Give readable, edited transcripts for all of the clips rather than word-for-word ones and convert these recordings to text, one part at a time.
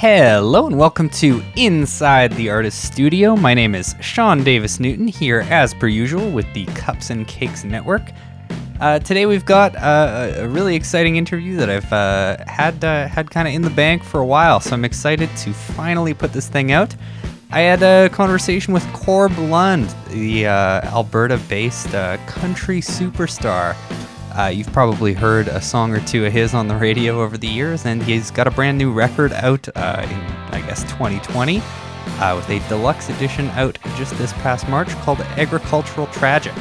Hello and welcome to Inside the Artist Studio. My name is Sean Davis-Newton here as per usual with the Cups and Cakes Network. Today we've got a really exciting interview that I've had kind of in the bank for a while, so I'm excited to finally put this thing out. I had a conversation with Corb Lund, the Alberta-based country superstar. You've probably heard a song or two of his on the radio over the years, and he's got a brand new record out in, 2020 with a deluxe edition out just this past March called Agricultural Tragic.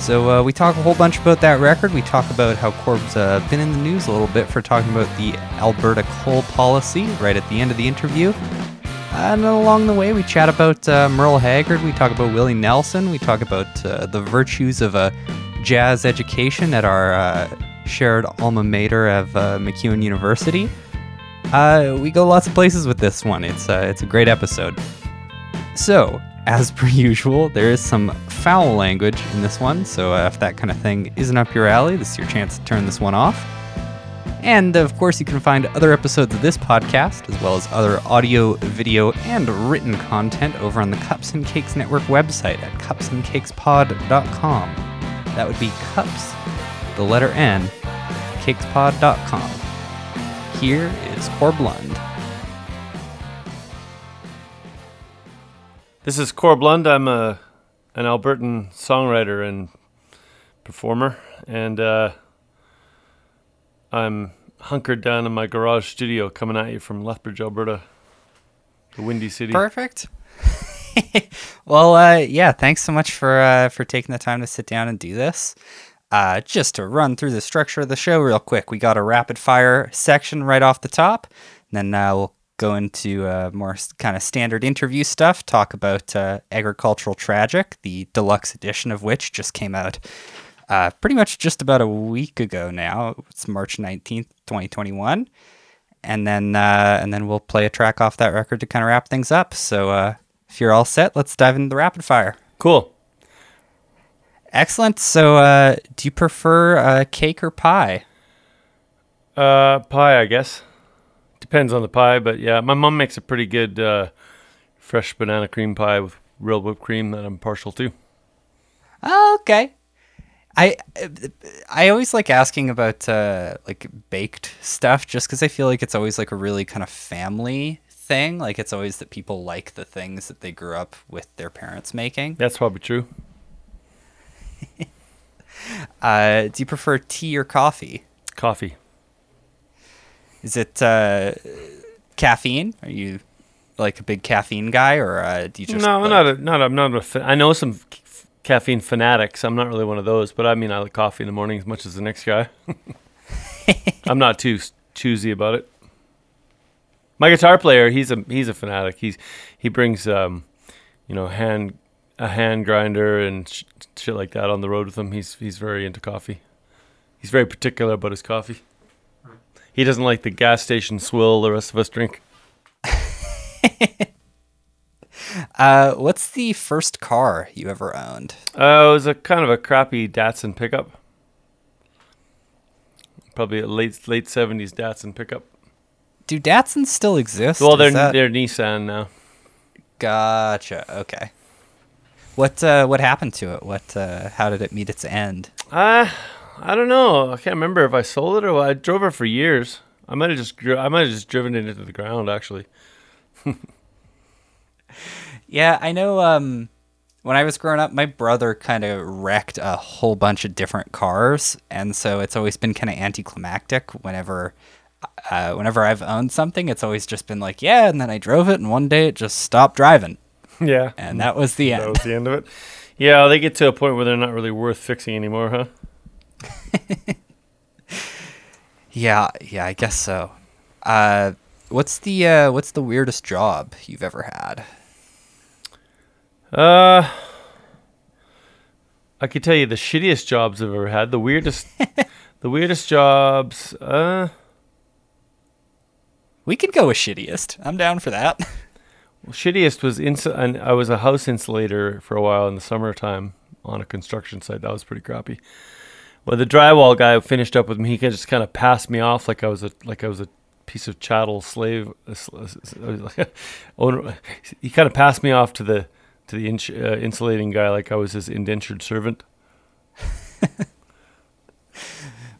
So we talk a whole bunch about that record. We talk about how Corb's been in the news a little bit for talking about the Alberta coal policy right at the end of the interview. And along the way, we chat about Merle Haggard. We talk about Willie Nelson. We talk about the virtues of a jazz education at our shared alma mater of MacEwan University. We go lots of places with this one. It's a great episode. So, as per usual, there is some foul language in this one, so if that kind of thing isn't up your alley, this is your chance to turn this one off. And, of course, you can find other episodes of this podcast, as well as other audio, video, and written content over on the Cups and Cakes Network website at cupsandcakespod.com. That would be cups, the letter N, cakespod.com. Here is Corb Lund. This is Corb Lund. I'm an Albertan songwriter and performer, and I'm hunkered down in my garage studio coming at you from Lethbridge, Alberta, the Windy City. Perfect. Well, thanks so much for taking the time to sit down and do this. Just to run through the structure of the show real quick, we got a rapid-fire section right off the top, and then we'll go into more kind of standard interview stuff, talk about Agricultural Tragic, the deluxe edition of which just came out pretty much just about a week ago now. It's March 19th, 2021. And then we'll play a track off that record to kind of wrap things up. So if you're all set, let's dive into the rapid fire. Cool. Excellent. So do you prefer cake or pie? Pie, I guess. Depends on the pie, but yeah. My mom makes a pretty good fresh banana cream pie with real whipped cream that I'm partial to. Oh, okay. I always like asking about baked stuff just because I feel like it's always like a really kind of family thing. Like it's always that people like the things that they grew up with their parents making. That's probably true. Do you prefer tea or coffee? Coffee. Is it caffeine? Are you like a big caffeine guy, or do you just? No, I'm not. I'm not. I know some caffeine fanatics. I'm not really one of those, but I mean, I like coffee in the morning as much as the next guy. I'm not too choosy about it. My guitar player, he's a fanatic. He brings hand grinder and shit like that on the road with him. He's very into coffee. He's very particular about his coffee. He doesn't like the gas station swill the rest of us drink. What's the first car you ever owned? It was a kind of a crappy Datsun pickup. Probably a late 70s Datsun pickup. Do Datsuns still exist? Well, they're Nissan now. Gotcha. Okay. What happened to it? How did it meet its end? I don't know. I can't remember if I sold it or what. I drove it for years. I might have just driven it into the ground, actually. Yeah, I know. When I was growing up, my brother kind of wrecked a whole bunch of different cars, and so it's always been kind of anticlimactic. Whenever I've owned something, it's always just been like, yeah, and then I drove it, and one day it just stopped driving. Yeah, and that was the end. That was the end of it. Yeah, they get to a point where they're not really worth fixing anymore, huh? yeah, I guess so. What's the weirdest job you've ever had? I could tell you the shittiest jobs I've ever had. The weirdest jobs. We could go with shittiest. I'm down for that. Well, shittiest was I was a house insulator for a while in the summertime on a construction site. That was pretty crappy. Well, the drywall guy finished up with me. He just kind of passed me off like I was a piece of chattel slave. He kind of passed me off to the insulating guy, like I was his indentured servant.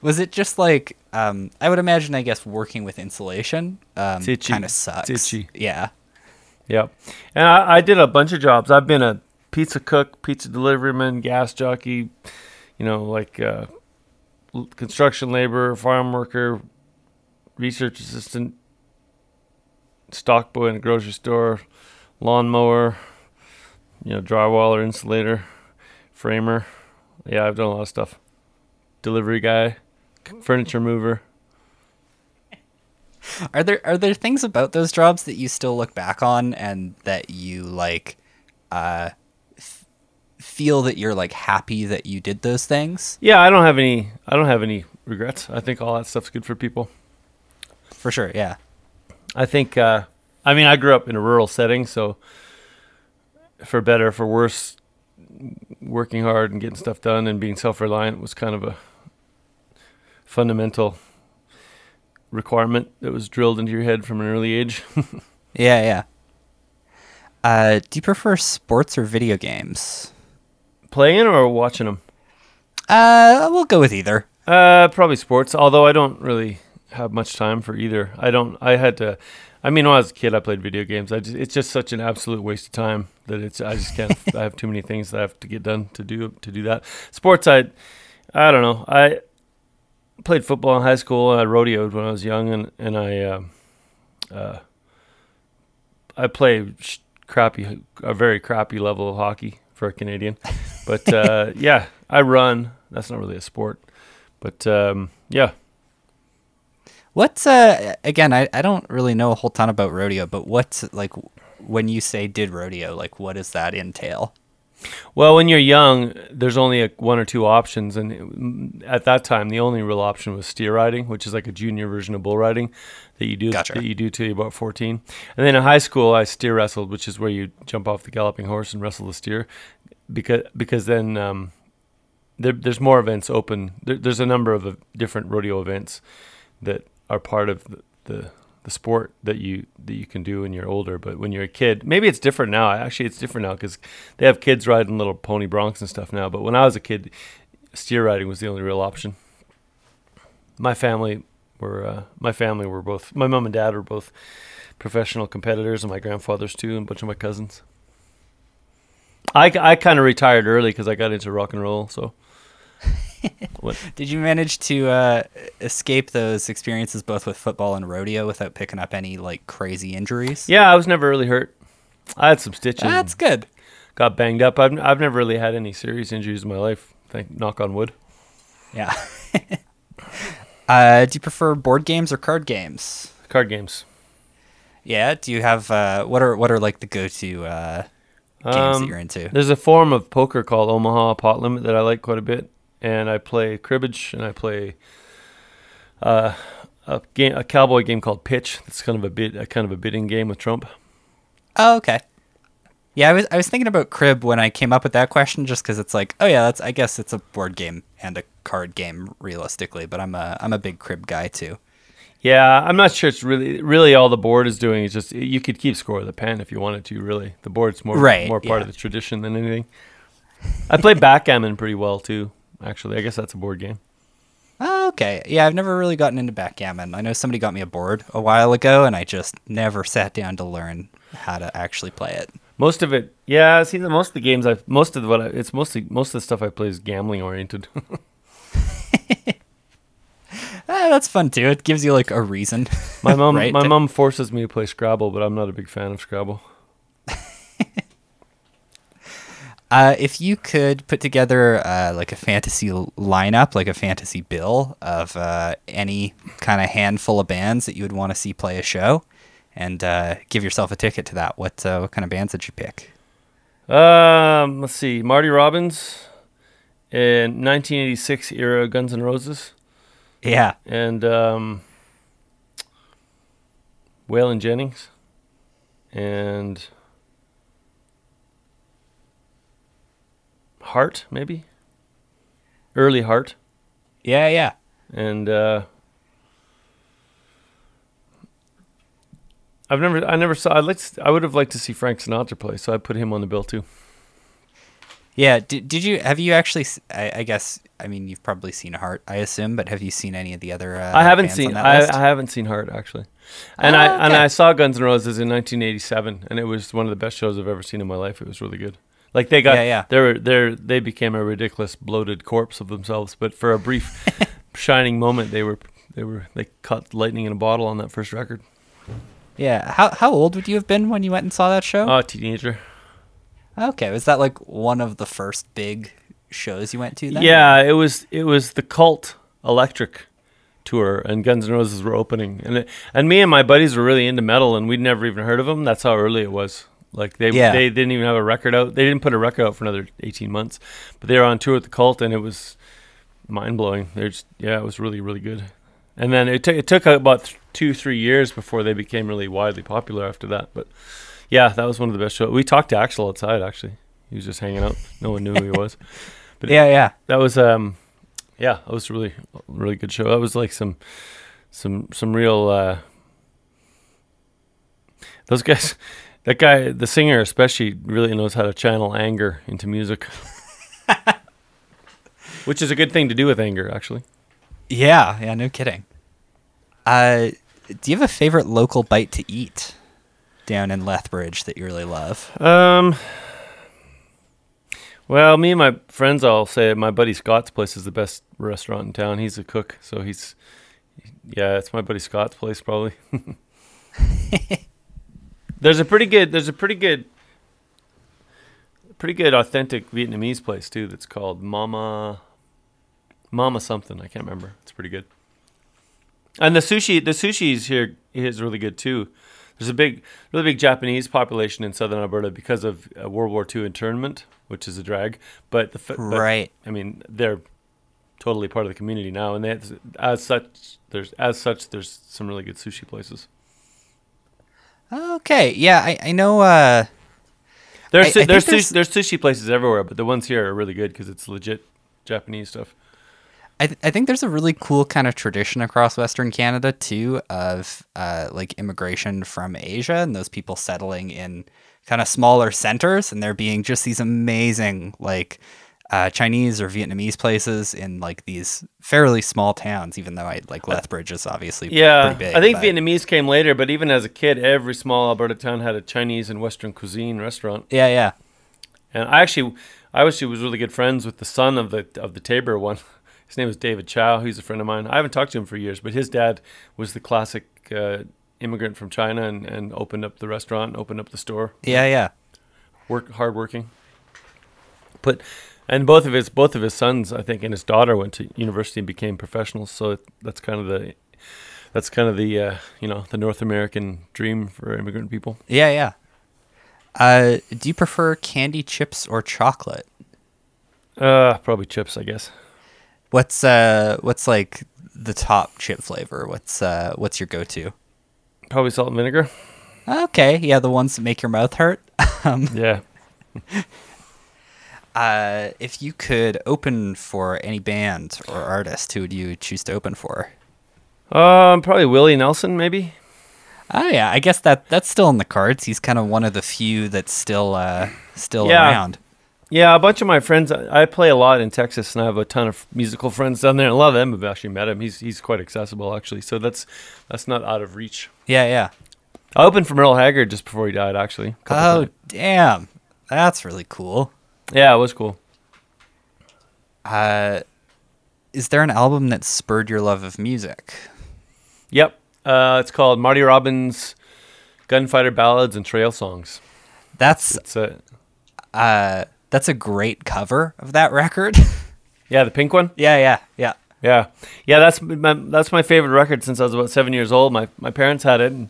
Was it just like, I would imagine, I guess, working with insulation kind of sucks. It's itchy. Yeah. Yep. And I did a bunch of jobs. I've been a pizza cook, pizza deliveryman, gas jockey, construction laborer, farm worker, research assistant, stock boy in a grocery store, lawnmower, drywaller, insulator, framer. Yeah, I've done a lot of stuff. Delivery guy, furniture mover. Are there things about those jobs that you still look back on and that you feel that you're happy that you did those things? Yeah, I don't have any regrets. I think all that stuff's good for people. For sure, yeah. I think I grew up in a rural setting, so for better or for worse, working hard and getting stuff done and being self-reliant was kind of a fundamental requirement that was drilled into your head from an early age. Yeah. Do you prefer sports or video games? Playing or watching them? We'll go with either. Probably sports, although I don't really have much time for either. When I was a kid, I played video games. It's just such an absolute waste of time that I just can't. I have too many things that I have to get done to do that. Sports, I don't know. I played football in high school, and I rodeoed when I was young, and I played a very crappy level of hockey for a Canadian. But yeah, I run. That's not really a sport, but yeah. What's again? I don't really know a whole ton about rodeo, but what's when you say did rodeo? What does that entail? Well, when you're young, there's only one or two options, and at that time, the only real option was steer riding, which is a junior version of bull riding that you do. Gotcha. That you do till you're about 14, and then in high school, I steer wrestled, which is where you jump off the galloping horse and wrestle the steer, because then there's more events open. There's a number of different rodeo events that are part of the sport that you can do when you're older. But when you're a kid, maybe it's different now. Actually, it's different now because they have kids riding little pony broncs and stuff now. But when I was a kid, steer riding was the only real option. My mom and dad were both professional competitors, and my grandfathers too, and a bunch of my cousins. I kind of retired early because I got into rock and roll, so... Did you manage to escape those experiences both with football and rodeo without picking up any crazy injuries? Yeah, I was never really hurt. I had some stitches. That's good. Got banged up. I've never really had any serious injuries in my life. Knock on wood. Yeah. Do you prefer board games or card games? Card games. Yeah. Do you have what are the go-to games that you're into? There's a form of poker called Omaha Pot Limit that I like quite a bit. And I play cribbage, and I play a cowboy game called Pitch. That's kind of a bidding game with Trump. Oh, okay. Yeah, I was thinking about crib when I came up with that question, just because it's I guess it's a board game and a card game realistically, but I'm a big crib guy too. Yeah, I'm not sure it's really all the board is doing is just you could keep score with a pen if you wanted to. Really, the board's more part of the tradition than anything. I play backgammon pretty well too. Actually, I guess that's a board game. Oh, okay. Yeah, I've never really gotten into backgammon. I know somebody got me a board a while ago, and I just never sat down to learn how to actually play it. Most of it, yeah. See, most of the stuff I play is gambling oriented. That's fun too. It gives you a reason. My mom, right? My mom forces me to play Scrabble, but I'm not a big fan of Scrabble. If you could put together a fantasy lineup, a fantasy bill of any kind of handful of bands that you would want to see play a show, and give yourself a ticket to that, what kind of bands did you pick? Let's see, Marty Robbins, in 1986 era Guns N' Roses. Yeah, and Waylon Jennings, and. Heart, maybe? Early Heart. Yeah. And I would have liked to see Frank Sinatra play, so I put him on the bill too. Yeah. Did you, I guess, you've probably seen Heart, I assume, but have you seen any of the other I haven't seen Heart, actually. And I saw Guns N' Roses in 1987, and it was one of the best shows I've ever seen in my life. It was really good. Like they got, they became a ridiculous bloated corpse of themselves, but for a brief shining moment, they caught lightning in a bottle on that first record. Yeah. How old would you have been when you went and saw that show? Oh, teenager. Okay, was that like one of the first big shows you went to then? Yeah, it was the Cult Electric tour, and Guns N' Roses were opening. And me and my buddies were really into metal, and we'd never even heard of them. That's how early it was. Like they didn't even have a record out. They didn't put a record out for another 18 months. But they were on tour with the Cult, and it was mind-blowing. It was really, really good. And then it took about 2-3 years before they became really widely popular after that, but... Yeah, that was one of the best shows. We talked to Axel outside, actually. He was just hanging out. No one knew who he was. But yeah. That was, that was a really, really good show. That was like some real, those guys, that guy, the singer especially, really knows how to channel anger into music. Which is a good thing to do with anger, actually. Yeah, no kidding. Do you have a favorite local bite to eat down in Lethbridge that you really love? Well, me and my friends all say my buddy Scott's place is the best restaurant in town. He's a cook, so it's my buddy Scott's place probably. There's a pretty good authentic Vietnamese place too that's called Mama something. I can't remember. It's pretty good. And the sushi's here is really good too. There's a really big Japanese population in southern Alberta because of World War II internment, which is a drag. But they're totally part of the community now, and there's some really good sushi places. Okay, yeah, I know. There's sushi places everywhere, but the ones here are really good because it's legit Japanese stuff. I think there's a really cool kind of tradition across Western Canada too of like immigration from Asia and those people settling in kind of smaller centers, and there being just these amazing like Chinese or Vietnamese places in like these fairly small towns, even though Lethbridge is obviously pretty big. I think Vietnamese came later, but even as a kid, every small Alberta town had a Chinese and Western cuisine restaurant. Yeah. And I actually was really good friends with the son of the Taber one. His name was David Chow. He's a friend of mine. I haven't talked to him for years, but his dad was the classic immigrant from China and opened up the restaurant, opened up the store. Yeah. Hardworking. And both of his sons, I think, and his daughter went to university and became professionals. So that's kind of the the North American dream for immigrant people. Yeah. Do you prefer candy, chips, or chocolate? Probably chips, I guess. What's like the top chip flavor? What's your go-to? Probably salt and vinegar. Okay, yeah, the ones that make your mouth hurt. Yeah. If you could open for any band or artist, who would you choose to open for? Probably Willie Nelson, maybe. Oh yeah, I guess that's still in the cards. He's kind of one of the few that's still around. Yeah, a bunch of my friends. I play a lot in Texas, and I have a ton of musical friends down there. And a lot of them have actually met him. He's quite accessible, actually. So that's not out of reach. Yeah. I opened for Merle Haggard just before he died, actually. Oh, damn! That's really cool. Yeah, it was cool. Is there an album that spurred your love of music? Yep. It's called Marty Robbins' Gunfighter Ballads and Trail Songs. That's a great cover of that record. Yeah, the pink one? Yeah, that's my favorite record since I was about 7 years old. My parents had it. And,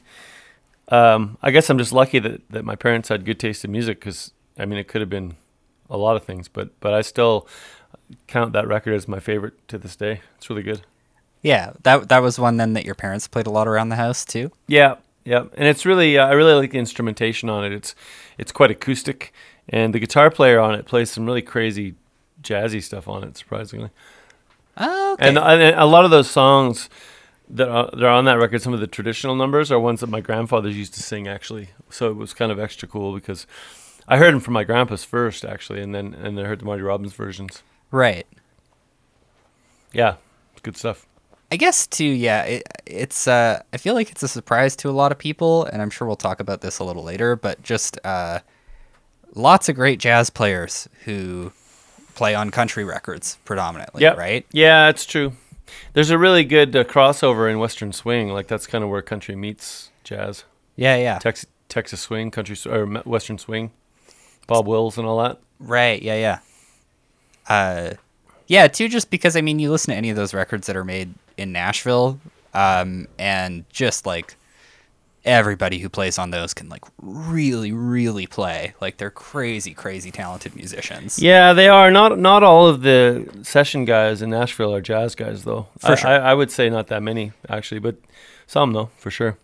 I guess I'm just lucky that my parents had good taste in music because, I mean, it could have been a lot of things, but I still count that record as my favorite to this day. It's really good. Yeah, that was one then that your parents played a lot around the house too? Yeah. And it's really, I really like the instrumentation on it. It's quite acoustic. And the guitar player on it plays some really crazy jazzy stuff on it, surprisingly. Oh, okay. And a lot of those songs that are on that record, some of the traditional numbers are ones that my grandfathers used to sing, actually. So it was kind of extra cool because I heard them from my grandpa's first, actually, and then I heard the Marty Robbins versions. Right. Yeah, it's good stuff. I guess, too, yeah, it's I feel like it's a surprise to a lot of people, and I'm sure we'll talk about this a little later, but just lots of great jazz players who play on country records predominantly, yep. Right? Yeah, it's true. There's a really good crossover in Western Swing. Like, that's kind of where country meets jazz. Yeah, yeah. Texas Swing, or Western Swing, Bob Wills and all that. Right, yeah, yeah. Yeah, too, just because, I mean, you listen to any of those records that are made in Nashville, and just, like, everybody who plays on those can, like, really, really play. Like, they're crazy, crazy talented musicians. Yeah, they are. Not all of the session guys in Nashville are jazz guys, though. For sure. I would say not that many, actually, but some, though, for sure.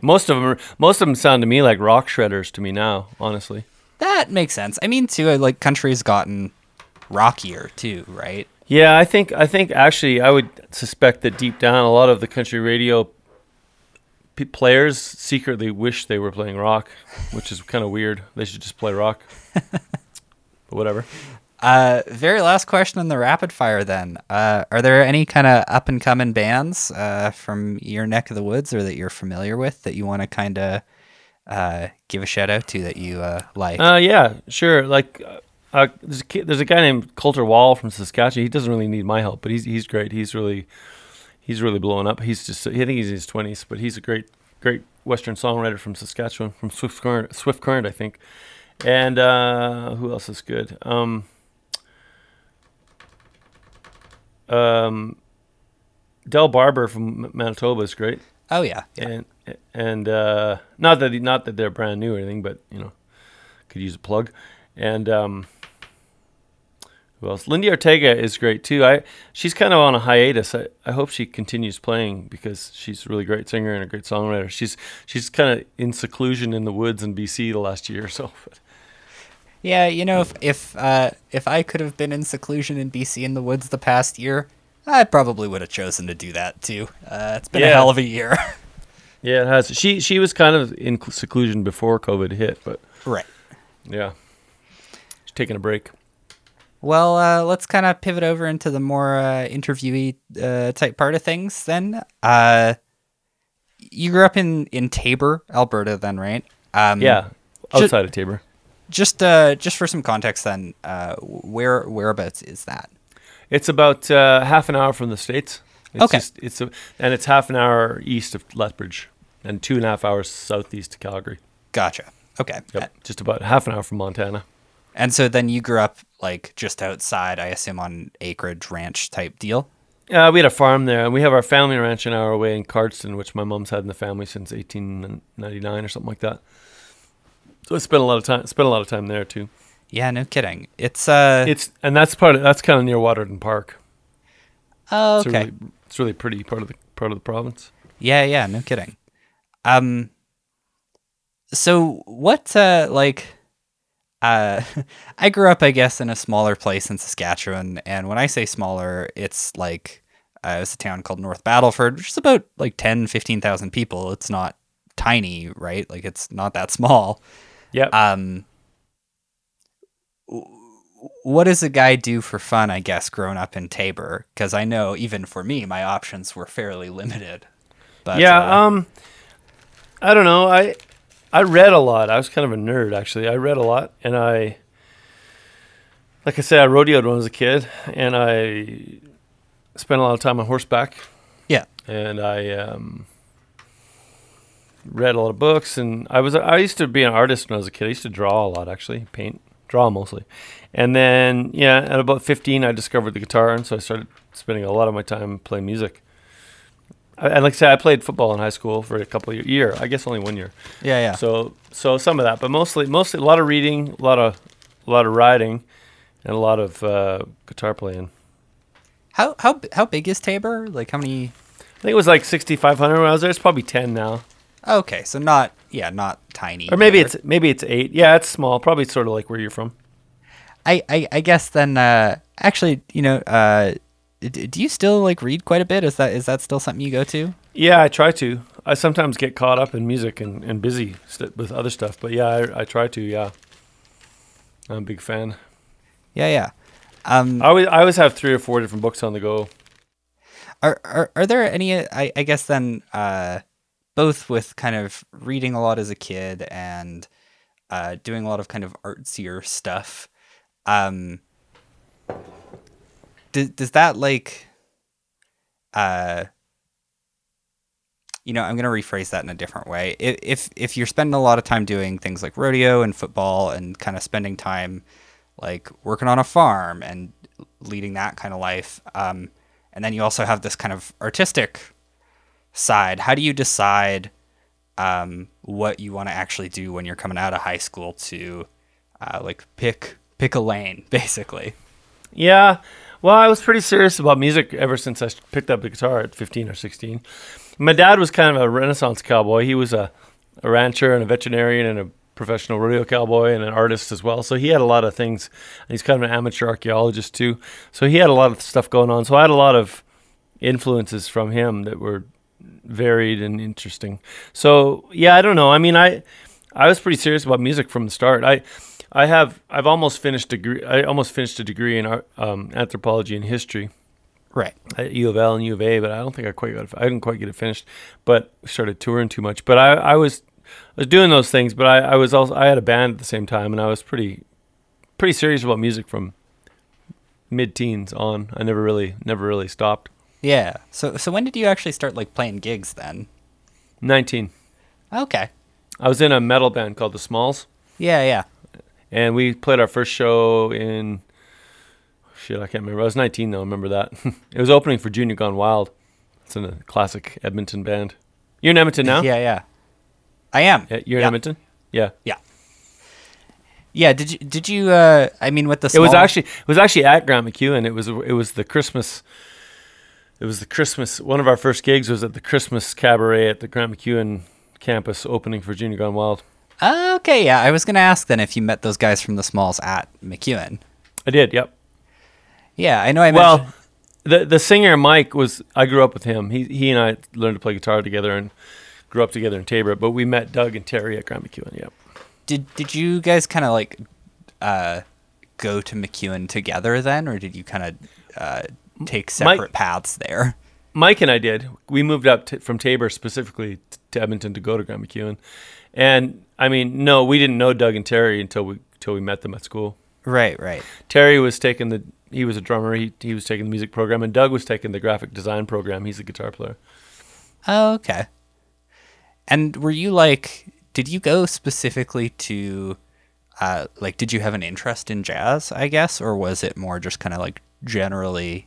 Most of them sound to me like rock shredders to me now, honestly. That makes sense. I mean, too, like, country's gotten rockier, too, right? Yeah, I think actually I would suspect that deep down a lot of the country radio players secretly wish they were playing rock, which is kind of weird. They should just play rock. But whatever. Very last question in the rapid fire then. Are there any kind of up-and-coming bands from your neck of the woods or that you're familiar with that you want to kind of give a shout out to that you like? Yeah, sure. Like, there's a guy named Coulter Wall from Saskatchewan. He doesn't really need my help, but he's great. He's really blowing up. I think he's in his 20s, but he's a great Western songwriter from Saskatchewan, from Swift Current, I think. And who else is good? Del Barber from Manitoba is great. Oh yeah, yeah. And not that they're brand new or anything, but you know, could use a plug. And who else? Lindi Ortega is great too. She's kind of on a hiatus. I hope she continues playing because she's a really great singer and a great songwriter. She's kind of in seclusion in the woods in BC the last year or so. Yeah, you know, if I could have been in seclusion in BC in the woods the past year, I probably would have chosen to do that too. It's been a hell of a year. Yeah, it has. She was kind of in seclusion before COVID hit, but right. Yeah. She's taking a break. Well, let's kind of pivot over into the more interviewee type part of things then. You grew up in Taber, Alberta then, right? Yeah, outside of Taber. Just for some context then, whereabouts is that? It's about half an hour from the States. And it's half an hour east of Lethbridge and 2.5 hours southeast of Calgary. Gotcha. Okay. Yep. Just about half an hour from Montana. And so then you grew up like just outside, I assume, on acreage ranch type deal? Yeah, we had a farm there, and we have our family ranch an hour away in Cardston, which my mom's had in the family since 1899 or something like that. So I spent a lot of time there too. Yeah, no kidding. That's kind of near Waterton Park. Oh, okay. It's really pretty part of the province. Yeah, yeah, no kidding. So what I grew up, I guess, in a smaller place in Saskatchewan, and when I say smaller, it's like it's a town called North Battleford, which is about like 15,000 people. It's not tiny, right? Like, it's not that small. Yeah. What does a guy do for fun, I guess, growing up in Taber? Because I know even for me, my options were fairly limited. But, yeah, I don't know. I read a lot. I was kind of a nerd, actually. I read a lot, and I rodeoed when I was a kid, and I spent a lot of time on horseback. Yeah. And I read a lot of books, and I used to be an artist when I was a kid. I used to draw a lot, actually, draw mostly. And then, yeah, at about 15, I discovered the guitar, and so I started spending a lot of my time playing music. And like I said, I played football in high school for a couple of years, I guess only 1 year. Yeah, yeah. So some of that, but mostly a lot of reading, a lot of riding, and a lot of guitar playing. How big is Taber? Like, how many? I think it was like 6,500 when I was there. It's probably 10 now. Okay, so not tiny. Or maybe either. It's 8. Yeah, it's small. Probably sort of like where you're from. I guess then actually, you know, Do you still like read quite a bit? Is that still something you go to? Yeah, I try to. I sometimes get caught up in music and busy with other stuff, but yeah, I try to. Yeah, I'm a big fan. Yeah. I always have 3 or 4 different books on the go. Are there any? I guess then, both with kind of reading a lot as a kid and doing a lot of kind of artsier stuff. Does that like, I'm going to rephrase that in a different way. If you're spending a lot of time doing things like rodeo and football and kind of spending time like working on a farm and leading that kind of life, and then you also have this kind of artistic side, how do you decide what you want to actually do when you're coming out of high school to like pick a lane, basically? Yeah. Well, I was pretty serious about music ever since I picked up the guitar at 15 or 16. My dad was kind of a Renaissance cowboy. He was a rancher and a veterinarian and a professional rodeo cowboy and an artist as well. So he had a lot of things. He's kind of an amateur archaeologist too. So he had a lot of stuff going on. So I had a lot of influences from him that were varied and interesting. So yeah, I don't know. I mean, I was pretty serious about music from the start. I almost finished a degree in art, anthropology and history, right, at U of L and U of A, but I don't think I didn't quite get it finished, but started touring too much. But I was doing those things, but I had a band at the same time, and I was pretty serious about music from mid-teens on. I never really stopped. Yeah. So when did you actually start like playing gigs then? 19. Okay. I was in a metal band called The Smalls. Yeah. And we played our first show in, I can't remember. I was 19, though. I remember that. It was opening for Junior Gone Wild. It's in a classic Edmonton band. You're in Edmonton now? Yeah. I am. You're in Edmonton? Yeah. Yeah. Did you? With the Smalls? It was actually at Grant MacEwan. It was the Christmas. It was the Christmas. One of our first gigs was at the Christmas cabaret at the Grant MacEwan campus, opening for Junior Gone Wild. Okay, yeah. I was going to ask then if you met those guys from The Smalls at MacEwan. I did, yep. Yeah, I know I mentioned... Well, the singer, Mike, I grew up with him. He and I learned to play guitar together and grew up together in Taber, but we met Doug and Terry at Grant MacEwan, yep. Did you guys kind of like go to MacEwan together then, or did you kind of take separate paths there? Mike and I did. We moved up from Taber specifically to Edmonton to go to Grant MacEwan. And no, we didn't know Doug and Terry until we met them at school. Right. Terry was he was a drummer. He was taking the music program, and Doug was taking the graphic design program. He's a guitar player. Oh, okay. And were you like, did you go specifically to, did you have an interest in jazz, I guess, or was it more just kind of like generally,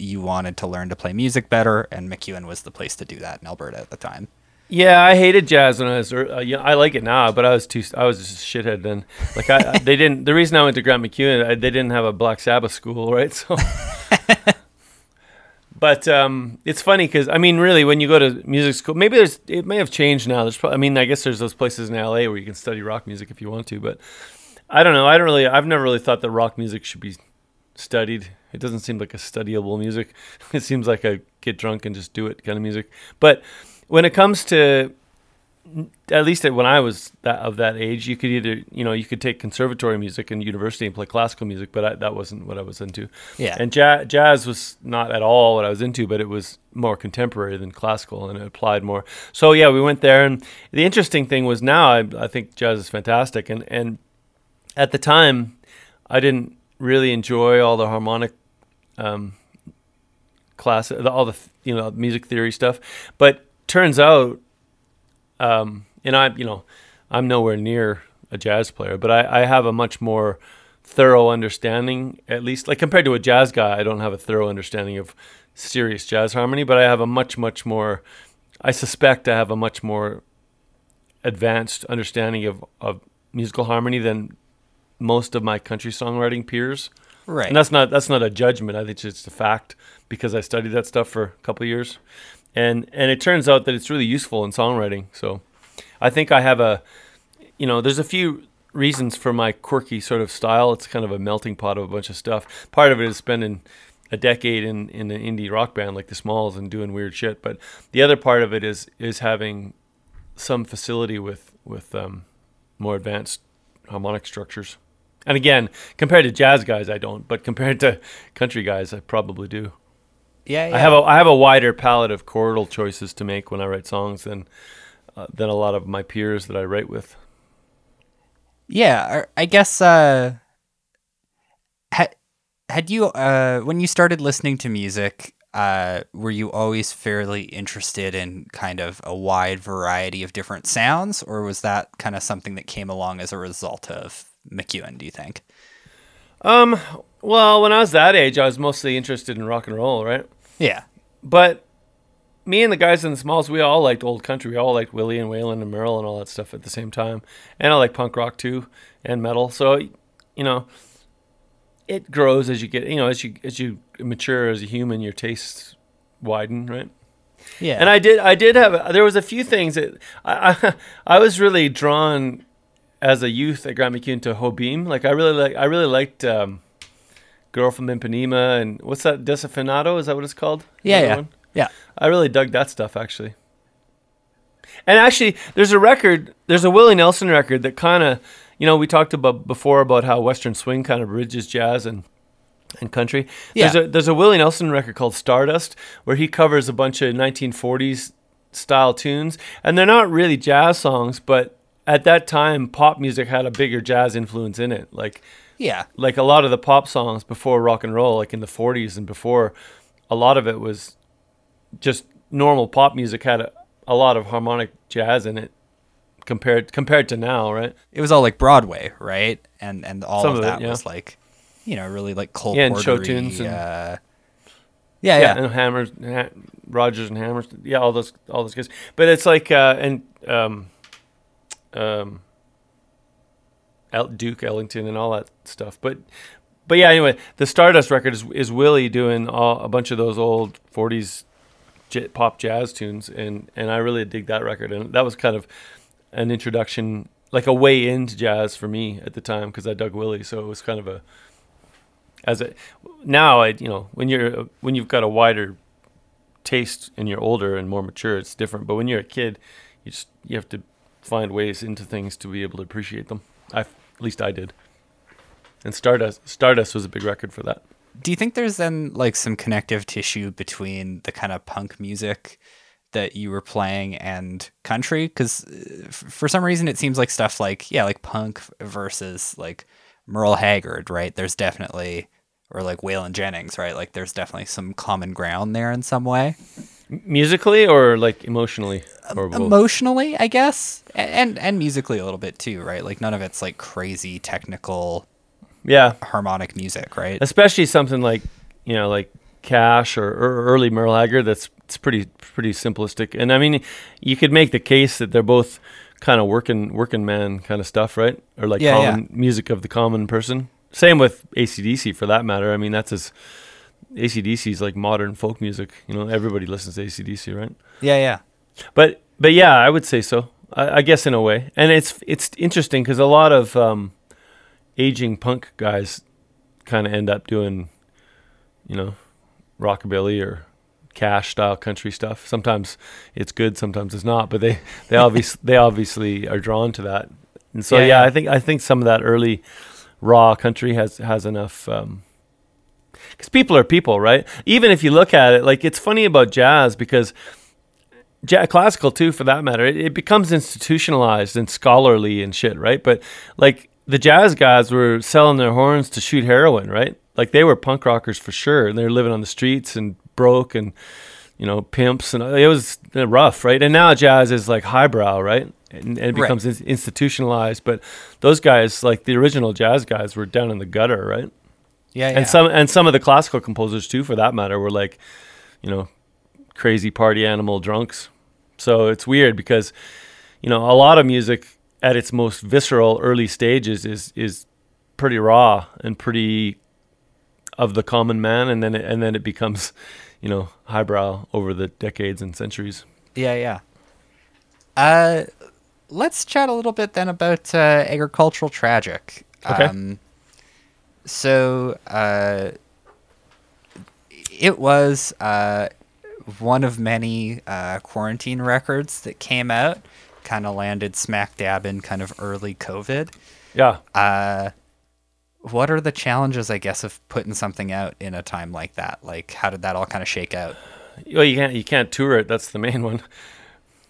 you wanted to learn to play music better, and MacEwan was the place to do that in Alberta at the time? Yeah, I hated jazz when I was. I like it now, but I was just a shithead then. Like they didn't. The reason I went to Grant MacEwan, they didn't have a Black Sabbath school, right? So, but it's funny because really, when you go to music school, maybe it may have changed now. There's, I guess there's those places in LA where you can study rock music if you want to, but I don't know. I've never really thought that rock music should be studied. It doesn't seem like a studyable music. It seems like a get drunk and just do it kind of music, but. When it comes to, at least when I was of that age, you could either, you could take conservatory music in university and play classical music, but that wasn't what I was into. Yeah. And jazz was not at all what I was into, but it was more contemporary than classical, and it applied more. So yeah, we went there, and the interesting thing was now I think jazz is fantastic, and at the time, I didn't really enjoy all the harmonic class, all the music theory stuff, but turns out, and I'm nowhere near a jazz player, but I have a much more thorough understanding, at least like compared to a jazz guy. I don't have a thorough understanding of serious jazz harmony, but I have a much more, I suspect I have a much more advanced understanding of musical harmony than most of my country songwriting peers. Right. And that's not a judgment. I think it's just a fact because I studied that stuff for a couple of years. And it turns out that it's really useful in songwriting. So I think I have there's a few reasons for my quirky sort of style. It's kind of a melting pot of a bunch of stuff. Part of it is spending a decade in an indie rock band like the Smalls and doing weird shit. But the other part of it is having some facility with more advanced harmonic structures. And again, compared to jazz guys, I don't. But compared to country guys, I probably do. Yeah, yeah. I have a wider palette of chordal choices to make when I write songs than a lot of my peers that I write with. Yeah, I guess. Had you when you started listening to music, were you always fairly interested in kind of a wide variety of different sounds, or was that kind of something that came along as a result of MacEwan, do you think? Well, when I was that age, I was mostly interested in rock and roll, right? Yeah. But me and the guys in the Smalls, we all liked old country. We all liked Willie and Waylon and Merle and all that stuff at the same time. And I like punk rock too, and metal. So, you know, it grows as you get, you know, as you mature as a human, your tastes widen, right? Yeah. And I did have, there was a few things that I was really drawn as a youth at Grant MacEwan to Jobim. Like I really liked Girl from Ipanema and what's that, Desafinado, is that what it's called? Yeah, yeah. Yeah. I really dug that stuff actually. And actually there's a Willie Nelson record that kind of, you know, we talked about before about how Western swing kind of bridges jazz and country. Yeah. There's a Willie Nelson record called Stardust where he covers a bunch of 1940s style tunes, and they're not really jazz songs, but at that time, pop music had a bigger jazz influence in it. Like, yeah, like a lot of the pop songs before rock and roll, like in the 40s and before, a lot of it was just normal pop music had a lot of harmonic jazz in it compared to now, right? It was all like Broadway, right? And all some of that, yeah, was like, you know, really like Cole Porter-y, and show tunes. And yeah, yeah, yeah, and Hammers, Rodgers and Hammers, yeah, all those guys. But it's like Duke Ellington and all that stuff, but yeah. Anyway, the Stardust record is Willie doing a bunch of those old 40s pop jazz tunes, and I really dig that record, and that was kind of an introduction, like a way into jazz for me at the time because I dug Willie, so it was kind of when you've got a wider taste and you're older and more mature, it's different. But when you're a kid, you have to find ways into things to be able to appreciate them. At least I did. And Stardust was a big record for that. Do you think there's then like some connective tissue between the kind of punk music that you were playing and country? Because for some reason it seems like stuff like, yeah, like punk versus like Merle Haggard, right? There's definitely, or like Waylon Jennings, right? Like there's definitely some common ground there in some way. Musically or like emotionally? Or emotionally, I guess, and musically a little bit too, right? Like none of it's like crazy technical, yeah, harmonic music, right? Especially something like, you know, like Cash or early Merle Haggard. It's pretty simplistic, and I mean, you could make the case that they're both kind of working man kind of stuff, right? Or like, yeah, common, yeah, music of the common person. Same with AC/DC for that matter. I mean, that's as AC/DC is like modern folk music, you know, everybody listens to AC/DC, right? Yeah, yeah. But yeah, I would say so. I guess in a way. And it's interesting because a lot of aging punk guys kind of end up doing, you know, rockabilly or Cash style country stuff. Sometimes it's good, sometimes it's not, but they obviously are drawn to that. And so yeah, yeah, I think some of that early raw country has enough because people are people, right? Even if you look at it, like it's funny about jazz because classical too, for that matter, it becomes institutionalized and scholarly and shit, right? But like the jazz guys were selling their horns to shoot heroin, right? Like they were punk rockers for sure, and they were living on the streets and broke and, you know, pimps, and it was rough, right? And now jazz is like highbrow, right? And it becomes right, institutionalized. But those guys, like the original jazz guys, were down in the gutter, right? Yeah, yeah. And some of the classical composers too, for that matter, were like, you know, crazy party animal drunks. So it's weird because, you know, a lot of music at its most visceral early stages is pretty raw and pretty of the common man, and then it becomes, you know, highbrow over the decades and centuries. Yeah, yeah. Let's chat a little bit then about Agricultural Tragic. Okay. So It was one of many quarantine records that came out, kind of landed smack dab in kind of early COVID. Yeah. What are the challenges, I guess, of putting something out in a time like that? Like, how did that all kind of shake out? Well, you can't tour it. That's the main one.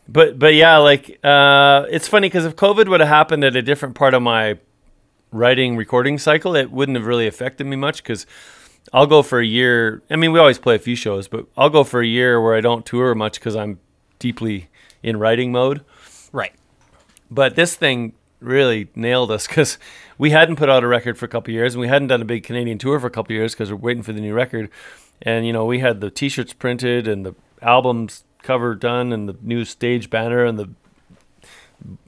But yeah, like, it's funny because if COVID would have happened at a different part of my writing recording cycle, it wouldn't have really affected me much because I'll go for a year. I mean, we always play a few shows, but I'll go for a year where I don't tour much because I'm deeply in writing mode. Right. But this thing really nailed us because we hadn't put out a record for a couple of years and we hadn't done a big Canadian tour for a couple of years because we're waiting for the new record. And, you know, we had the T-shirts printed and the albums cover done and the new stage banner and the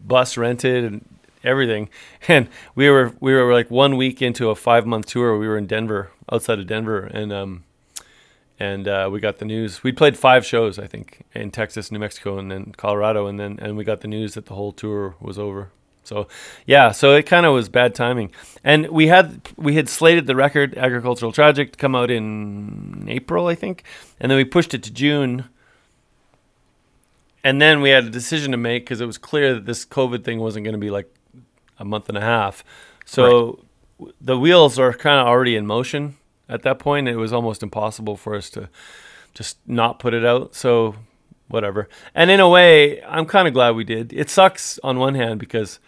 bus rented and everything. And we were like 1 week into a 5-month tour. We were in Denver, outside of Denver. And we got the news. We'd played 5 shows, I think, in Texas, New Mexico, and then Colorado. And we got the news that the whole tour was over. So, yeah, so it kind of was bad timing. And we had slated the record, Agricultural Tragic, to come out in April, I think. And then we pushed it to June. And then we had a decision to make because it was clear that this COVID thing wasn't going to be like a month and a half. So right. The wheels are kind of already in motion at that point. It was almost impossible for us to just not put it out. So whatever. And in a way, I'm kind of glad we did. It sucks on one hand because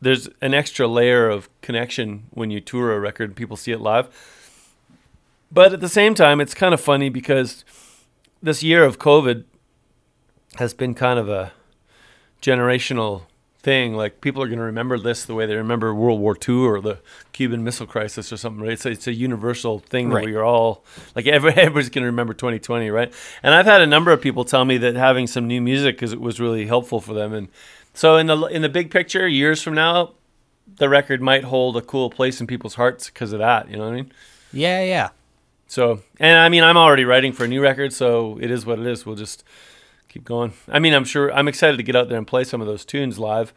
there's an extra layer of connection when you tour a record and people see it live. But at the same time, it's kind of funny because this year of COVID has been kind of a generational thing. Like, people are going to remember this the way they remember World War II or the Cuban Missile Crisis or something, right? It's a universal thing that we're all, like, everybody's going to remember 2020, right? And I've had a number of people tell me that having some new music because it was really helpful for them. And so in the big picture, years from now, the record might hold a cool place in people's hearts because of that, you know what I mean? Yeah, yeah. So, and I mean, I'm already writing for a new record, so it is what it is. We'll just keep going. I mean, I'm excited to get out there and play some of those tunes live.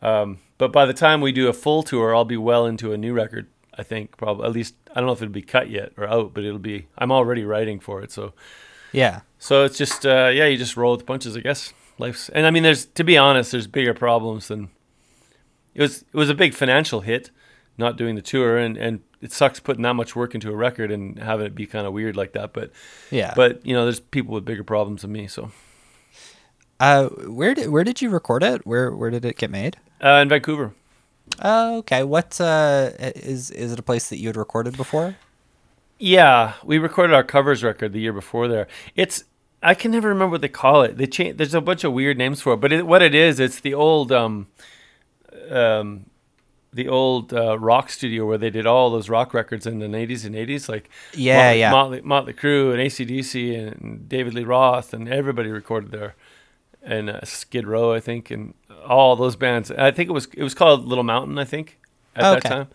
But by the time we do a full tour, I'll be well into a new record, I think, probably. At least, I don't know if it'll be cut yet or out, but I'm already writing for it. So, yeah. So it's just, you just roll with the punches, I guess. And I mean, to be honest, there's bigger problems than, it was a big financial hit, not doing the tour, and it sucks putting that much work into a record and having it be kind of weird like that. But yeah, but you know, there's people with bigger problems than me. So, where did you record it? Where did it get made? In Vancouver. Oh, okay. What is it a place that you had recorded before? Yeah, we recorded our covers record the year before there. I can never remember what they call it. They change. There's a bunch of weird names for it. But what it is, it's the old rock studio where they did all those rock records in the 90s and 80s, like Motley Crue and AC/DC and David Lee Roth, and everybody recorded there, and Skid Row, I think, and all those bands. I think it was called Little Mountain, I think, at that time,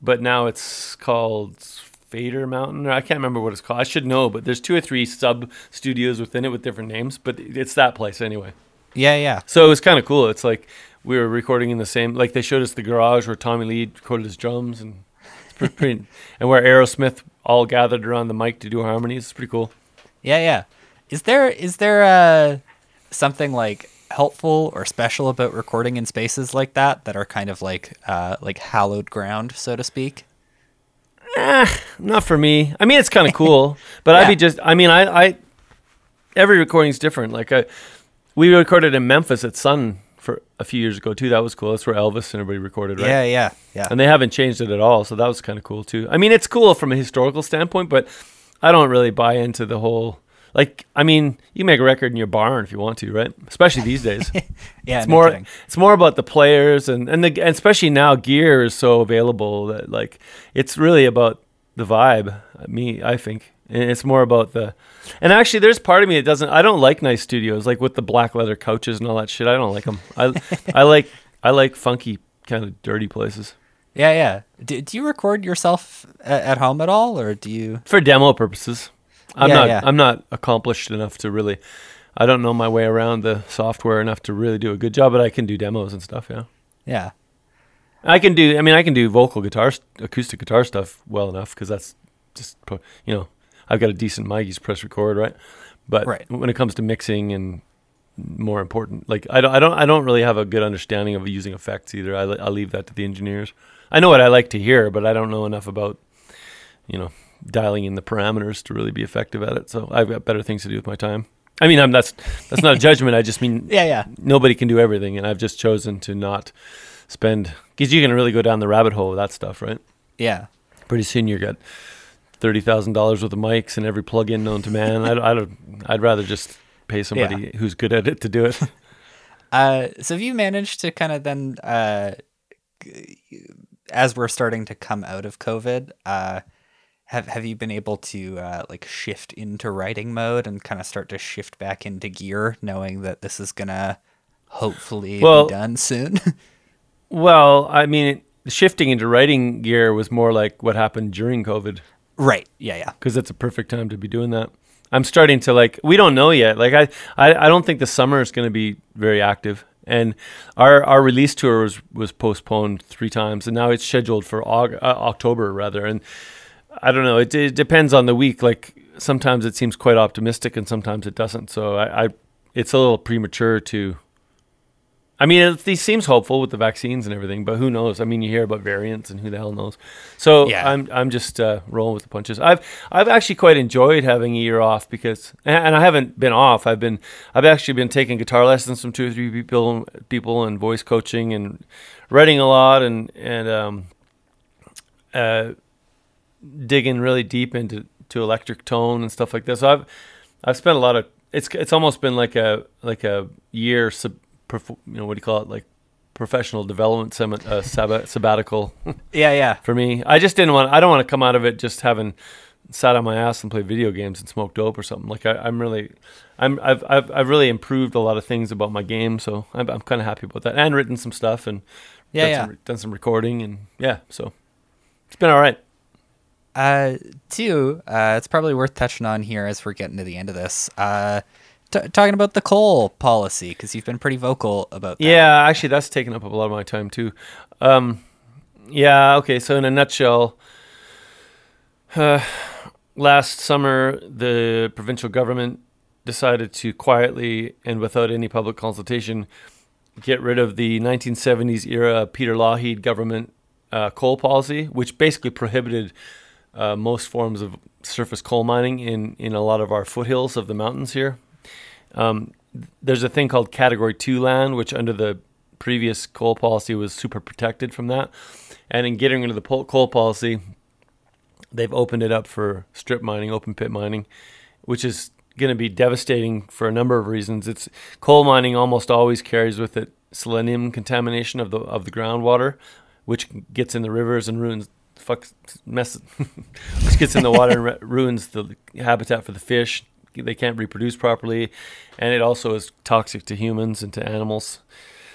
but now it's called Fader Mountain. I can't remember what it's called. I should know, but there's 2 or 3 sub studios within it with different names, but it's that place anyway. Yeah, yeah. So it was kind of cool. It's like, we were recording in the same, like, they showed us the garage where Tommy Lee recorded his drums, and it's pretty and where Aerosmith all gathered around the mic to do harmonies. It's pretty cool. Yeah, yeah. Is there something like helpful or special about recording in spaces like that are kind of like hallowed ground, so to speak? Not for me. I mean, it's kind of cool, but yeah. I mean, every recording's different. Like, we recorded in Memphis at Sun for a few years ago too. That was cool. That's where Elvis and everybody recorded, right? Yeah, yeah, yeah. And they haven't changed it at all, so that was kind of cool too. I mean, it's cool from a historical standpoint, but I don't really buy into the whole, like, I mean, you make a record in your barn if you want to, right? Especially these days. Yeah, it's more about the players and especially now gear is so available that, like, it's really about the vibe. I think. And it's more about and actually there's part of me that I don't like nice studios, like with the black leather couches and all that shit. I don't like them. I like funky kind of dirty places. Yeah. Yeah. Do you record yourself at home at all? Or do you? For demo purposes. I'm not accomplished enough to really, I don't know my way around the software enough to really do a good job, but I can do demos and stuff. Yeah. Yeah. I can do vocal guitar, acoustic guitar stuff well enough, 'cause that's just, you know, I've got a decent mic, you press record, right? But when it comes to mixing and more important, like I don't really have a good understanding of using effects either. I leave that to the engineers. I know what I like to hear, but I don't know enough about, you know, dialing in the parameters to really be effective at it. So I've got better things to do with my time. I mean, that's not a judgment. I just mean, nobody can do everything, and I've just chosen to not spend, because you can really go down the rabbit hole with that stuff, right? Yeah. Pretty soon you got $30,000 worth of mics and every plug-in known to man. I'd rather just pay somebody who's good at it to do it. So have you managed to kind of then, as we're starting to come out of COVID, have you been able to like shift into writing mode and kind of start to shift back into gear, knowing that this is gonna hopefully be done soon? Well, I mean, shifting into writing gear was more like what happened during COVID. Right. Yeah. Yeah. Because it's a perfect time to be doing that. I'm starting to, like, we don't know yet. Like I don't think the summer is going to be very active. And our release tour was postponed 3 times, and now it's scheduled for October rather. And I don't know. It depends on the week. Like sometimes it seems quite optimistic, and sometimes it doesn't. So it's a little premature to. I mean, it seems hopeful with the vaccines and everything, but who knows? I mean, you hear about variants, and who the hell knows? So I'm just rolling with the punches. I've actually quite enjoyed having a year off because, and I haven't been off. I've actually been taking guitar lessons from 2 or 3 people, and voice coaching, and writing a lot, and digging really deep into electric tone and stuff like this. So I've spent a lot of. It's almost been like a year. You know, what do you call it? Like professional development sabbatical. Yeah. For me, I don't want to come out of it just having sat on my ass and played video games and smoked dope or something. Like I've really improved a lot of things about my game, so I'm kind of happy about that. And written some stuff and done some recording, and so it's been all right. It's probably worth touching on here as we're getting to the end of this. Talking about the coal policy, because you've been pretty vocal about that. Yeah, actually, that's taken up a lot of my time, too. So in a nutshell, last summer, the provincial government decided to quietly and without any public consultation get rid of the 1970s-era Peter Lougheed government coal policy, which basically prohibited most forms of surface coal mining in a lot of our foothills of the mountains here. There's a thing called Category 2 land, which under the previous coal policy was super protected from that. And in getting rid of the coal policy, they've opened it up for strip mining, open pit mining, which is going to be devastating for a number of reasons. It's coal mining almost always carries with it selenium contamination of the groundwater, which gets in the rivers and which gets in the water and ruins the habitat for the fish. They can't reproduce properly, and it also is toxic to humans and to animals.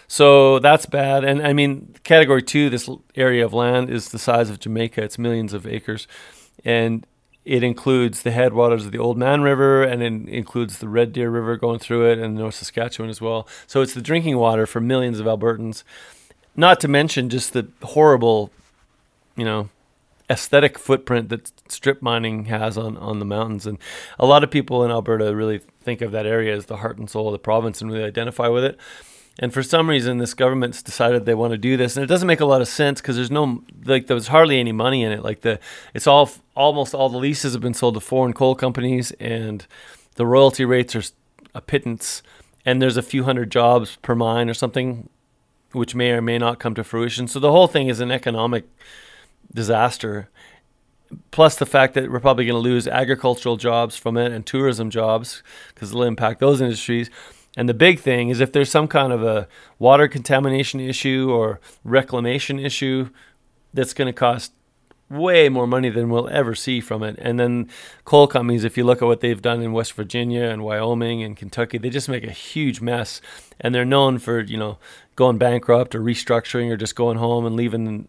So that's bad. And I mean, Category 2, this area of land is the size of Jamaica. It's millions of acres, and it includes the headwaters of the Old Man River, and it includes the Red Deer River going through it, and North Saskatchewan as well. So it's the drinking water for millions of Albertans, not to mention just the horrible, you know, aesthetic footprint that strip mining has on the mountains. And a lot of people in Alberta really think of that area as the heart and soul of the province and really identify with it. And for some reason, this government's decided they want to do this. And it doesn't make a lot of sense because there's hardly any money in it. Like it's all, almost all the leases have been sold to foreign coal companies, and the royalty rates are a pittance. And there's a few hundred jobs per mine or something, which may or may not come to fruition. So the whole thing is an economic disaster, plus the fact that we're probably going to lose agricultural jobs from it and tourism jobs because it'll impact those industries. And the big thing is if there's some kind of a water contamination issue or reclamation issue, that's going to cost way more money than we'll ever see from it. And then coal companies, if you look at what they've done in West Virginia and Wyoming and Kentucky, they just make a huge mess, and they're known for, you know, going bankrupt or restructuring or just going home and leaving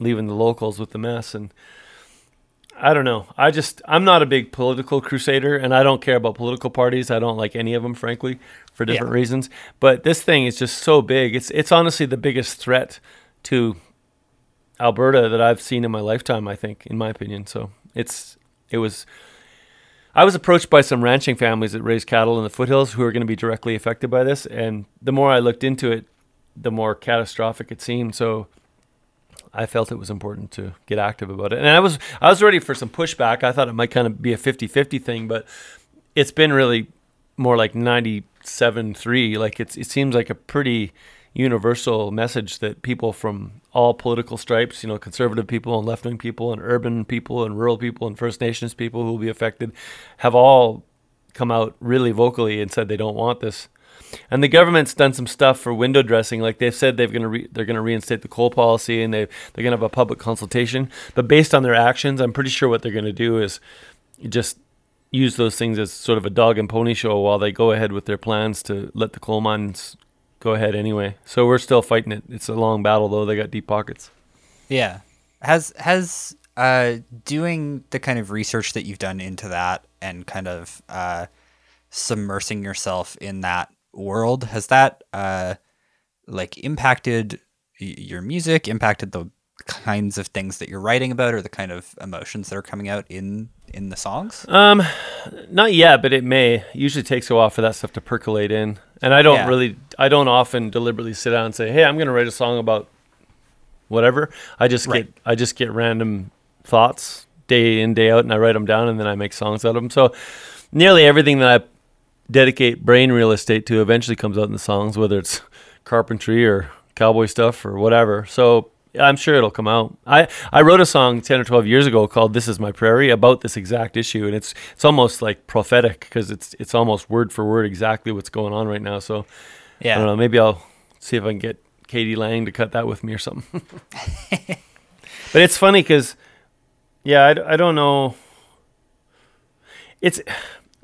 the locals with the mess. And I don't know. I'm not a big political crusader, and I don't care about political parties. I don't like any of them, frankly, for different reasons. But this thing is just so big. It's honestly the biggest threat to Alberta that I've seen in my lifetime, I think, in my opinion. So it's It was, I was approached by some ranching families that raise cattle in the foothills who are going to be directly affected by this. And the more I looked into it, the more catastrophic it seemed. So I felt it was important to get active about it. And I was ready for some pushback. I thought it might kind of be a 50-50 thing, but it's been really more like 97-3. Like it seems like a pretty universal message that people from all political stripes, you know, conservative people and left-wing people and urban people and rural people and First Nations people who will be affected have all come out really vocally and said they don't want this. And the government's done some stuff for window dressing. Like they've said they're going to reinstate the coal policy, and they're going to have a public consultation. But based on their actions, I'm pretty sure what they're going to do is just use those things as sort of a dog and pony show while they go ahead with their plans to let the coal mines go ahead anyway. So we're still fighting it. It's a long battle, though. They got deep pockets. Yeah. Has doing the kind of research that you've done into that and kind of submersing yourself in that world, has that impacted your music, impacted the kinds of things that you're writing about or the kind of emotions that are coming out in the songs? Not yet, but it may. It usually takes a while for that stuff to percolate in. And I don't often deliberately sit down and say, hey, I'm going to write a song about whatever. I just get random thoughts day in, day out, and I write them down, and then I make songs out of them. So nearly everything that I dedicate brain real estate to eventually comes out in the songs, whether it's carpentry or cowboy stuff or whatever. So I'm sure it'll come out. I wrote a song 10 or 12 years ago called This Is My Prairie about this exact issue, and it's almost like prophetic because it's almost word for word exactly what's going on right now. So yeah, I don't know, maybe I'll see if I can get Katie Lang to cut that with me or something. But it's funny because I don't know, it's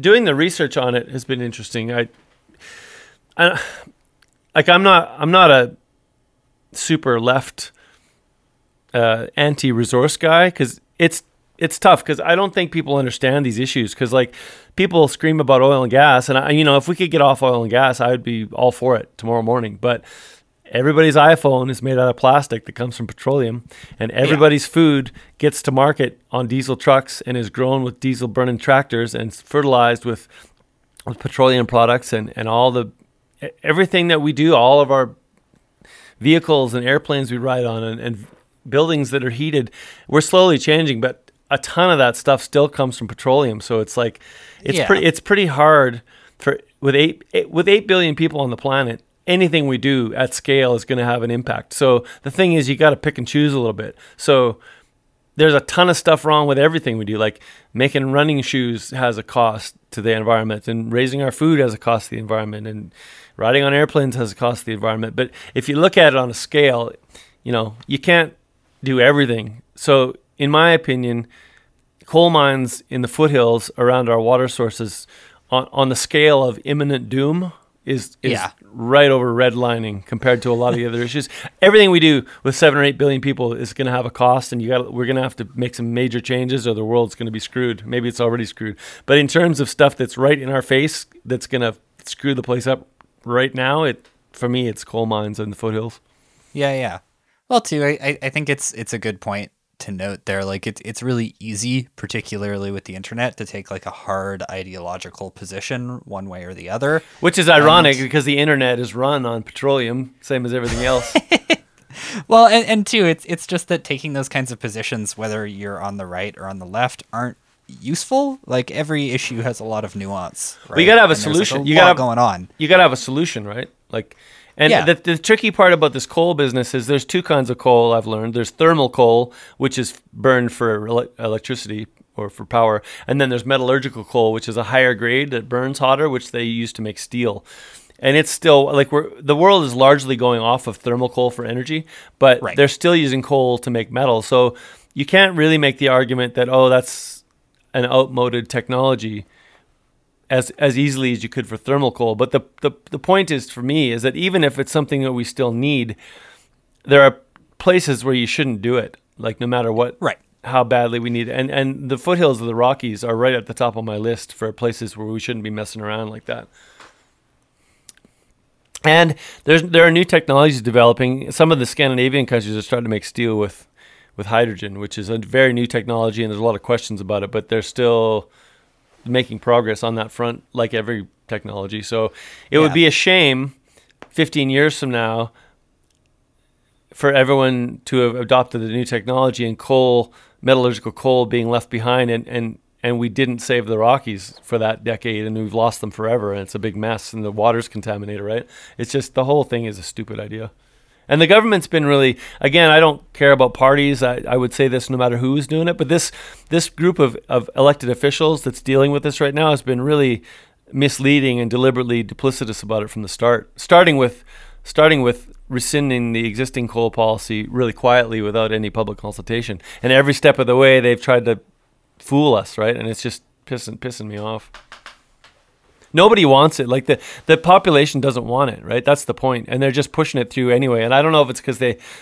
doing the research on it has been interesting. I'm not a super left anti-resource guy because it's tough because I don't think people understand these issues because like people scream about oil and gas, and I if we could get off oil and gas, I would be all for it tomorrow morning. But everybody's iPhone is made out of plastic that comes from petroleum, and everybody's food gets to market on diesel trucks and is grown with diesel burning tractors and fertilized with petroleum products and all the everything that we do, all of our vehicles and airplanes we ride on and buildings that are heated. We're slowly changing, but a ton of that stuff still comes from petroleum. So it's like it's pretty hard for with eight billion people on the planet. Anything we do at scale is going to have an impact. So the thing is, you got to pick and choose a little bit. So there's a ton of stuff wrong with everything we do. Like making running shoes has a cost to the environment, and raising our food has a cost to the environment, and riding on airplanes has a cost to the environment. But if you look at it on a scale, you know, you can't do everything. So in my opinion, coal mines in the foothills around our water sources on the scale of imminent doom is right over redlining compared to a lot of the other issues. Everything we do with 7 or 8 billion people is going to have a cost, and we're going to have to make some major changes, or the world's going to be screwed. Maybe it's already screwed. But in terms of stuff that's right in our face, that's going to screw the place up right now, for me, it's coal mines and the foothills. Yeah, yeah. Well, too, I think it's a good point to note there. Like it's really easy, particularly with the internet, to take like a hard ideological position one way or the other, which is ironic because the internet is run on petroleum, same as everything else. Well, and too, it's just that taking those kinds of positions, whether you're on the right or on the left, aren't useful. Like every issue has a lot of nuance, right? Well, you gotta have a solution. Like you gotta have a solution, right? Like, and the tricky part about this coal business is there's two kinds of coal I've learned. There's thermal coal, which is burned for electricity or for power. And then there's metallurgical coal, which is a higher grade that burns hotter, which they use to make steel. And it's still like the world is largely going off of thermal coal for energy, but they're still using coal to make metal. So you can't really make the argument that, oh, that's an outmoded technology as easily as you could for thermal coal. But the point is, for me, is that even if it's something that we still need, there are places where you shouldn't do it, like no matter what, how badly we need it. And the foothills of the Rockies are right at the top of my list for places where we shouldn't be messing around like that. And there are new technologies developing. Some of the Scandinavian countries are starting to make steel with with hydrogen, which is a very new technology, and there's a lot of questions about it, but they're still making progress on that front, like every technology. So it would be a shame 15 years from now for everyone to have adopted the new technology and coal, metallurgical coal, being left behind, and we didn't save the Rockies for that decade, and we've lost them forever, and it's a big mess, and the water's contaminated, right? It's just, the whole thing is a stupid idea. And the government's been really, again, I don't care about parties. I would say this no matter who's doing it, but this group of elected officials that's dealing with this right now has been really misleading and deliberately duplicitous about it from the start, starting with rescinding the existing coal policy really quietly without any public consultation. And every step of the way, they've tried to fool us, right? And it's just pissing me off. Nobody wants it. Like the population doesn't want it, right? That's the point. And they're just pushing it through anyway. And I don't know if it's because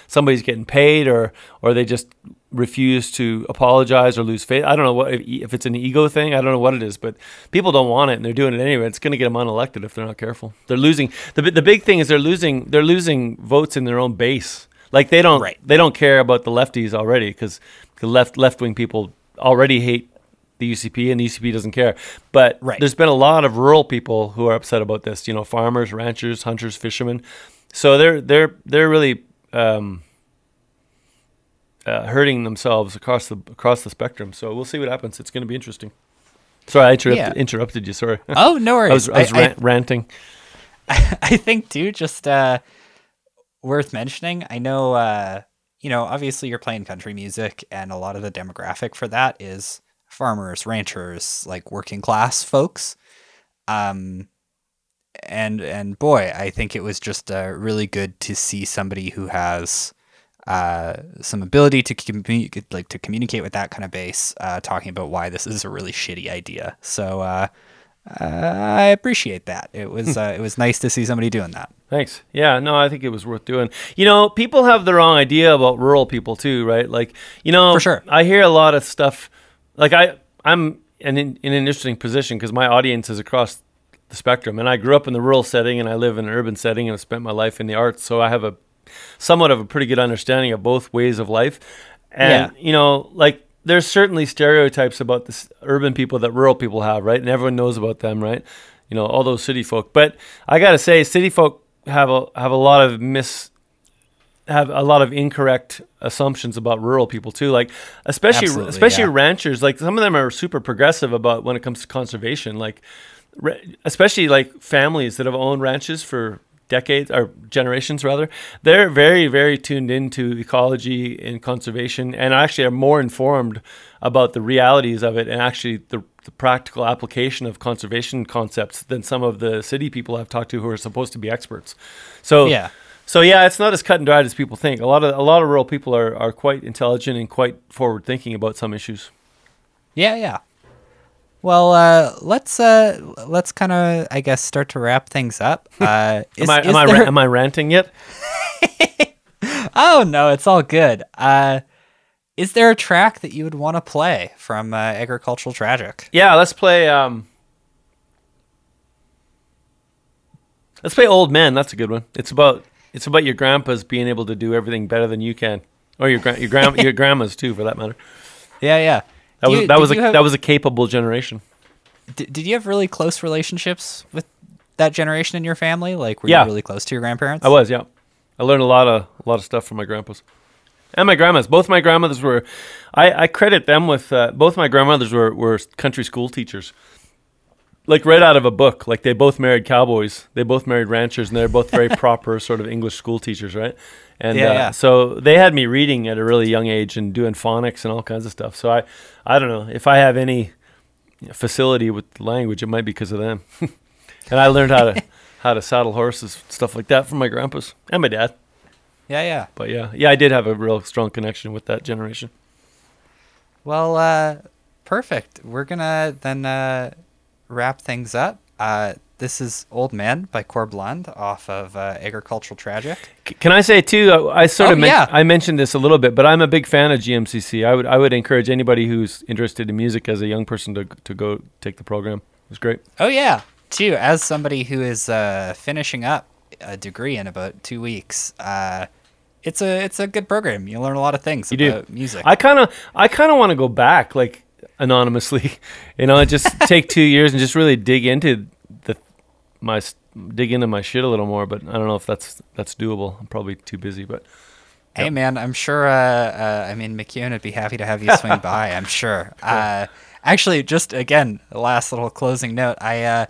somebody's getting paid or they just refuse to apologize or lose faith. I don't know if it's an ego thing. I don't know what it is, but people don't want it and they're doing it anyway. It's going to get them unelected if they're not careful. They're losing. The big thing is they're losing votes in their own base. Like they don't care about the lefties already, because the left-wing people already hate the UCP, and the UCP doesn't care. But There's been a lot of rural people who are upset about this, you know, farmers, ranchers, hunters, fishermen. So they're really hurting themselves across the spectrum. So we'll see what happens. It's going to be interesting. Sorry, I interrupted you. Sorry. Oh, no worries. I was ranting. I think too, just worth mentioning. I know, you know, obviously you're playing country music, and a lot of the demographic for that is farmers, ranchers, like working class folks. And boy, I think it was just really good to see somebody who has some ability to communicate with that kind of base, talking about why this is a really shitty idea. So I appreciate that. It was it was nice to see somebody doing that. Thanks. Yeah, no, I think it was worth doing. You know, people have the wrong idea about rural people too, right? Like, you know, for sure. I hear a lot of stuff. Like I'm in an interesting position because my audience is across the spectrum, and I grew up in the rural setting and I live in an urban setting and I've spent my life in the arts. So I have a somewhat of a pretty good understanding of both ways of life. And, you know, like there's certainly stereotypes about this urban people that rural people have, right? And everyone knows about them, right? You know, all those city folk. But I got to say, city folk have a lot of incorrect assumptions about rural people too. Like especially ranchers, like some of them are super progressive about when it comes to conservation, like especially like families that have owned ranches for decades or generations rather. They're very, very tuned into ecology and conservation, and actually are more informed about the realities of it and actually the practical application of conservation concepts than some of the city people I've talked to who are supposed to be experts. So it's not as cut and dried as people think. A lot of rural people are quite intelligent and quite forward thinking about some issues. Yeah. Well, let's kind of, I guess, start to wrap things up. Am I ranting yet? Oh no, it's all good. Is there a track that you would want to play from Agricultural Tragic? Yeah, let's play. Let's play Old Man. That's a good one. It's about your grandpa's being able to do everything better than you can, or your grandma's too, for that matter. Yeah. That was a capable generation. Did you have really close relationships with that generation in your family? Like, were you really close to your grandparents? I was. Yeah, I learned a lot of stuff from my grandpas and my grandmas. Both my grandmothers were. I credit them with both my grandmothers were country school teachers. Like right out of a book. Like they both married cowboys, they both married ranchers, and they're both very proper sort of English school teachers, right? And so they had me reading at a really young age and doing phonics and all kinds of stuff. So I don't know if I have any facility with language, it might be because of them. And I learned how to saddle horses, stuff like that, from my grandpas and my dad. Yeah. But I did have a real strong connection with that generation. Well, perfect. We're gonna then. Wrap things up. This is Old Man by Corb Lund off of Agricultural Tragic. Can I say too, I mentioned this a little bit, but I'm a big fan of GMCC. I would encourage anybody who's interested in music as a young person to go take the program. It was great. Oh yeah, too, as somebody who is finishing up a degree in about 2 weeks, it's a good program. You learn a lot of things about music. I kind of want to go back, like, anonymously, just take 2 years and just really dig into my shit a little more. But I don't know if that's doable. I'm probably too busy, but. Yep. Hey man, I'm sure. MacEwan would be happy to have you swing by. I'm sure. Cool. Actually, just again, last little closing note. I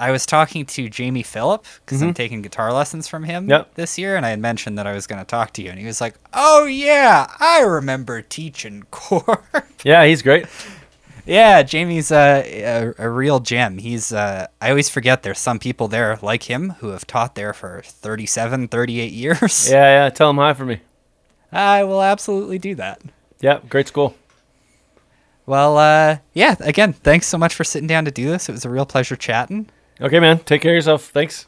was talking to Jamie Phillip because I'm taking guitar lessons from him this year, and I had mentioned that I was going to talk to you, and he was like, "Oh yeah, I remember teaching Corb." Yeah, he's great. Yeah, Jamie's a real gem. He's I always forget there's some people there like him who have taught there for 37, 38 years. Yeah, tell him hi for me. I will absolutely do that. Yeah, great school. Well, again, thanks so much for sitting down to do this. It was a real pleasure chatting. Okay, man, take care of yourself. Thanks.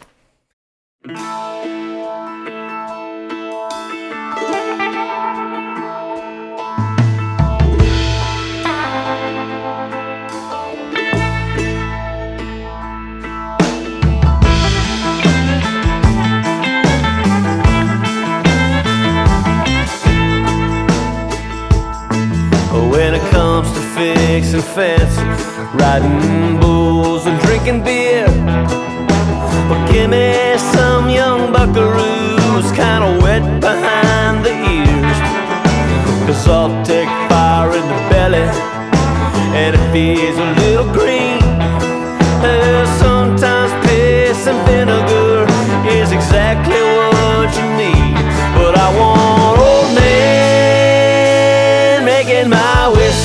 Fixing fences, riding bulls and drinking beer. But give me some young buckaroos, kinda wet behind the ears. 'Cause I'll take fire in the belly, and it feels a little green. Sometimes piss and vinegar is exactly what you need. But I want old man making my whiskey.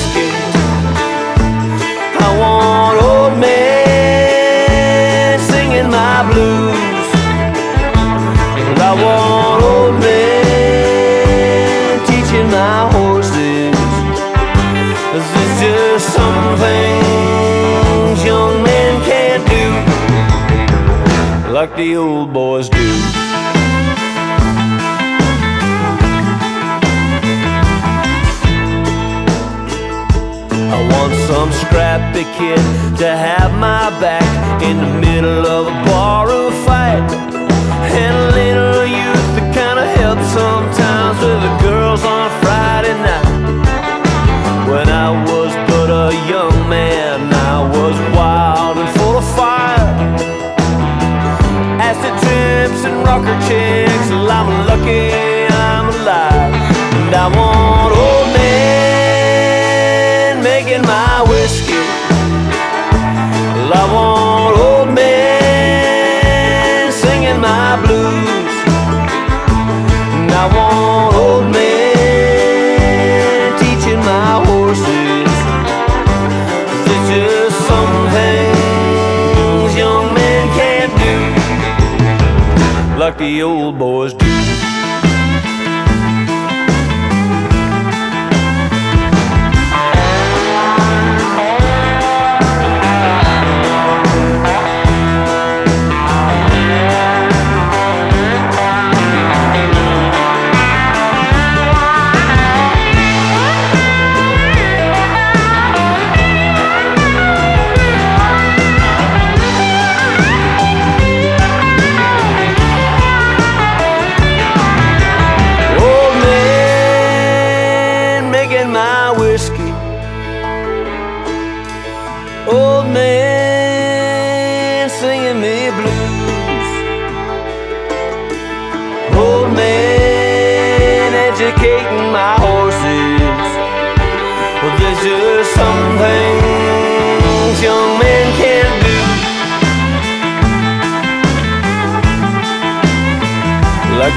Like the old boys do. I want some scrappy kid to have my back in the middle of a borrowed fight. And a little youth that kinda helps sometimes with the girls on Friday night. When I was but a young man, I was wild and full of fire. Acid trips and rocker chicks, well, I'm lucky I'm alive. And I want old men making my whiskey. Well, I want old men singing my blues. And I want old men teaching my horses. It's just something like the old boys do.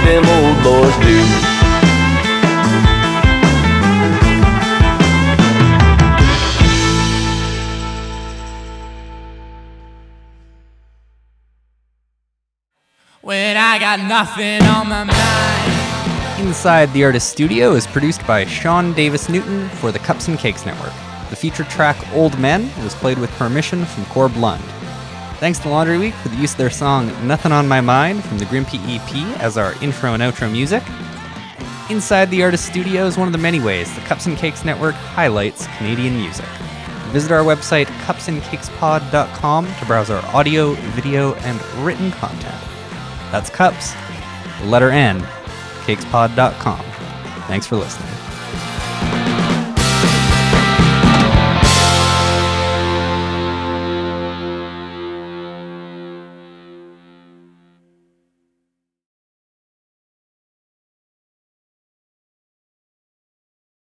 Them old boys do. When I got nothing on my mind. Inside the Artist Studio is produced by Sean Davis-Newton for the Cups and Cakes Network. The feature track Old Men was played with permission from Corb Lund. Thanks to Laundry Week for the use of their song Nothing on My Mind from the Grimpy EP as our intro and outro music. Inside the Artist Studio is one of the many ways the Cups and Cakes Network highlights Canadian music. Visit our website cupsandcakespod.com to browse our audio, video, and written content. That's Cups, the letter N, cakespod.com. Thanks for listening.